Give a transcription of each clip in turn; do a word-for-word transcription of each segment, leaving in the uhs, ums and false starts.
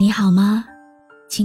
你好吗？今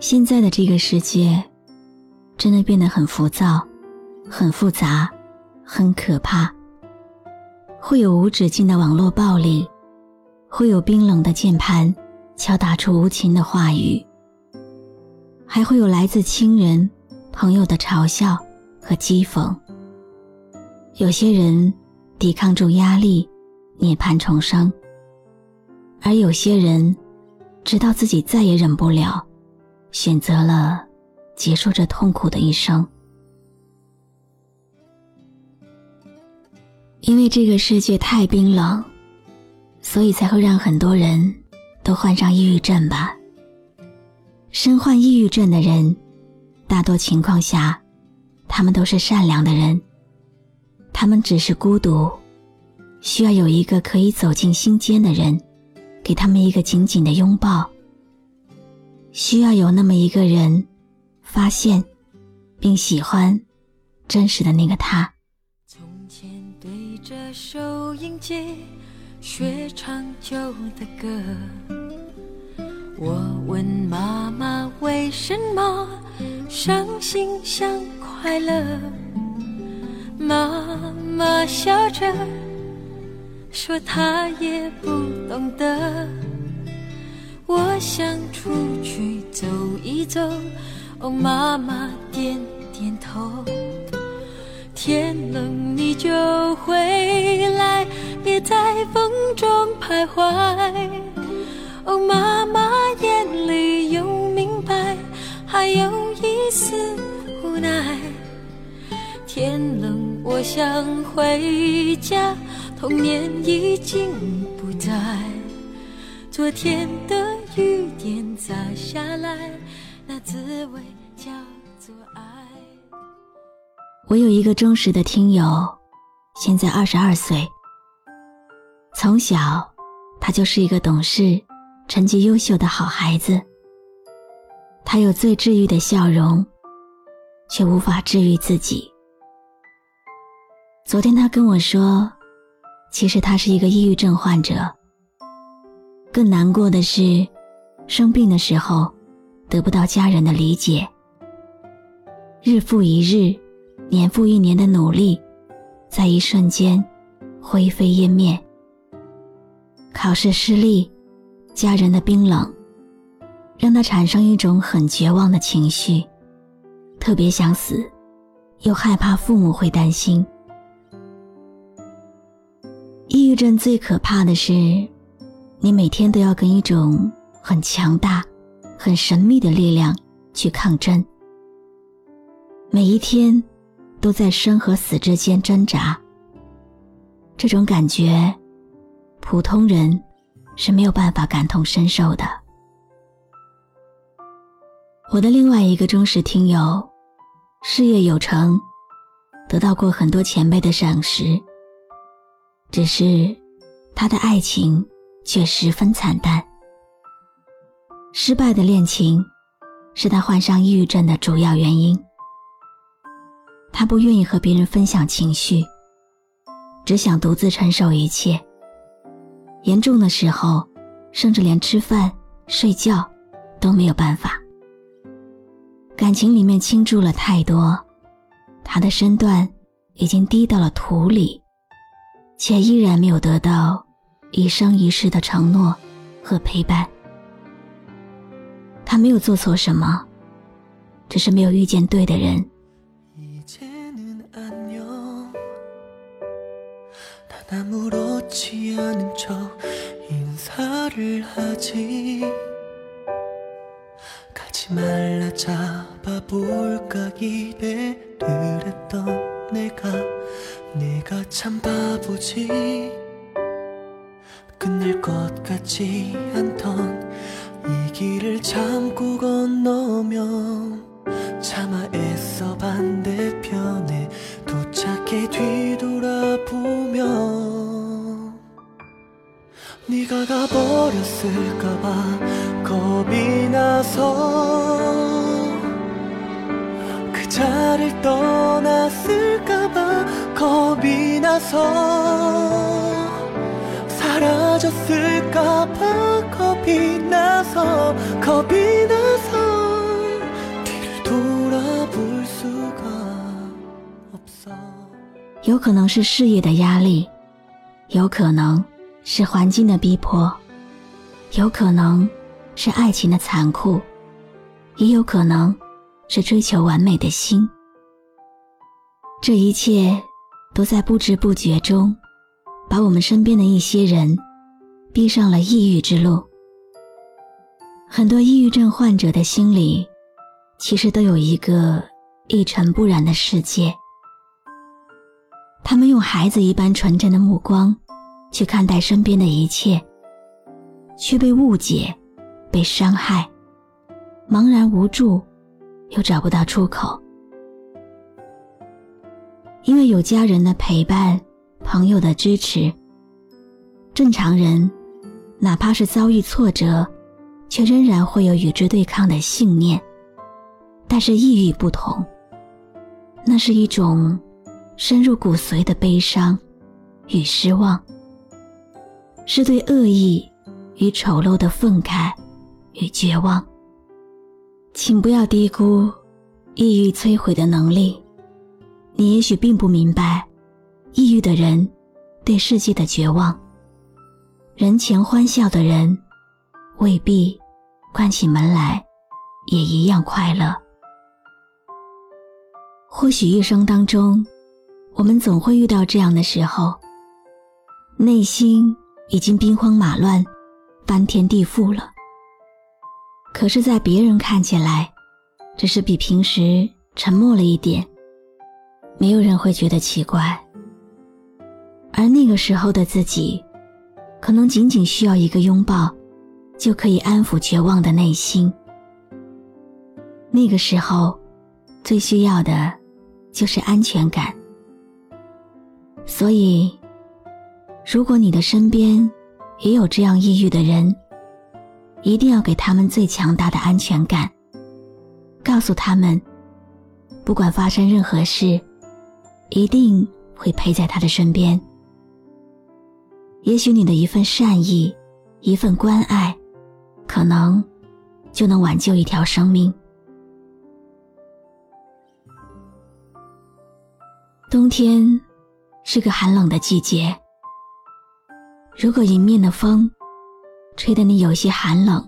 现在的这个世界真的变得很浮躁，很复杂，很可怕。会有无止境的网络暴力，会有冰冷的键盘敲打出无情的话语，还会有来自亲人朋友的嘲笑和讥讽。有些人抵抗住压力，涅槃重生，而有些人直到自己再也忍不了，选择了结束这痛苦的一生。因为这个世界太冰冷，所以才会让很多人都患上抑郁症吧。身患抑郁症的人，大多情况下，他们都是善良的人，他们只是孤独，需要有一个可以走进心间的人，给他们一个紧紧的拥抱，需要有那么一个人，发现并喜欢真实的那个他。这首音阶学唱旧的歌，我问妈妈为什么伤心像快乐，妈妈笑着说她也不懂得。我想出去走一走，哦，妈妈点点头，天冷你就回来，别在风中徘徊。哦，妈妈眼里有明白，还有一丝无奈。天冷我想回家，童年已经不在，昨天的雨点砸下来，那滋味叫做爱。我有一个忠实的听友，现在二十二岁。从小他就是一个懂事成绩优秀的好孩子，他有最治愈的笑容，却无法治愈自己。昨天他跟我说，其实他是一个抑郁症患者，更难过的是生病的时候得不到家人的理解。日复一日年复一年的努力，在一瞬间灰飞烟灭。考试失利，家人的冰冷，让他产生一种很绝望的情绪，特别想死，又害怕父母会担心。抑郁症最可怕的是，你每天都要跟一种很强大、很神秘的力量去抗争，每一天都在生和死之间挣扎。这种感觉普通人是没有办法感同身受的。我的另外一个忠实听友事业有成，得到过很多前辈的赏识，只是他的爱情却十分惨淡。失败的恋情是他患上抑郁症的主要原因。他不愿意和别人分享情绪，只想独自承受一切。严重的时候，甚至连吃饭、睡觉都没有办法。感情里面倾注了太多，他的身段已经低到了土里，且依然没有得到一生一世的承诺和陪伴。他没有做错什么，只是没有遇见对的人。有可能是事业的压力，有可能是环境的逼迫，有可能是爱情的残酷，也有可能是追求完美的心。这一切都在不知不觉中把我们身边的一些人逼上了抑郁之路。很多抑郁症患者的心里其实都有一个一尘不染的世界，他们用孩子一般纯真的目光去看待身边的一切，却被误解，被伤害，茫然无助，又找不到出口。因为有家人的陪伴，朋友的支持，正常人哪怕是遭遇挫折，却仍然会有与之对抗的信念。但是抑郁不同，那是一种深入骨髓的悲伤与失望，是对恶意与丑陋的愤慨与绝望。请不要低估抑郁摧毁的能力，你也许并不明白抑郁的人对世界的绝望，人前欢笑的人未必关起门来也一样快乐。或许一生当中我们总会遇到这样的时候，内心已经兵荒马乱，翻天地覆了，可是在别人看起来只是比平时沉默了一点，没有人会觉得奇怪。而那个时候的自己可能仅仅需要一个拥抱就可以安抚绝望的内心。那个时候最需要的就是安全感。所以如果你的身边也有这样抑郁的人，一定要给他们最强大的安全感，告诉他们不管发生任何事，一定会陪在他的身边。也许你的一份善意，一份关爱，可能就能挽救一条生命。冬天是个寒冷的季节，如果迎面的风吹得你有些寒冷，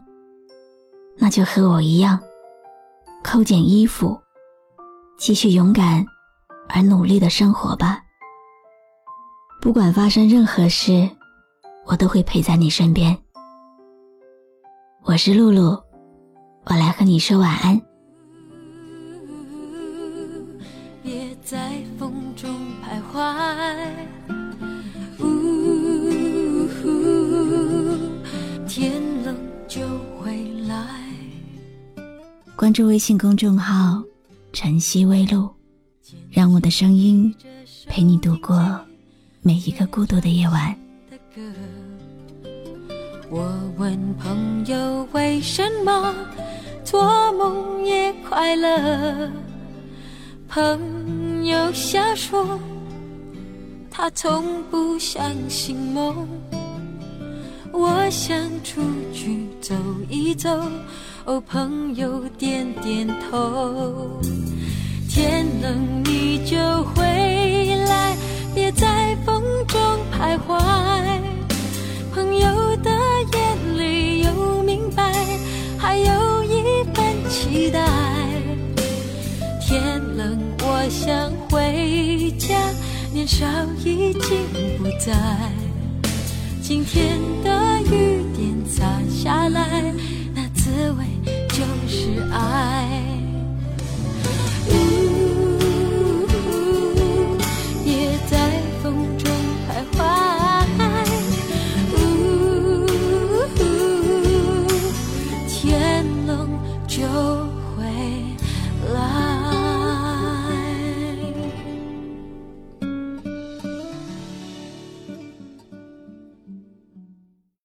那就和我一样扣紧衣服，继续勇敢而努力的生活吧。不管发生任何事，我都会陪在你身边。我是露露，我来和你说晚安。别在风中徘徊，呜呼，天冷就回来。关注微信公众号晨曦微露，让我的声音陪你度过每一个孤独的夜晚。我问朋友为什么做梦也快乐，朋友瞎说，他从不相信梦。我想出去走一走，哦，朋友点点头。天冷你就回来，别在风中徘徊，朋友的眼里有明白，还有一份期待。我想回家，年少已经不在，今天的雨点砸下来，那滋味就是爱。天冷就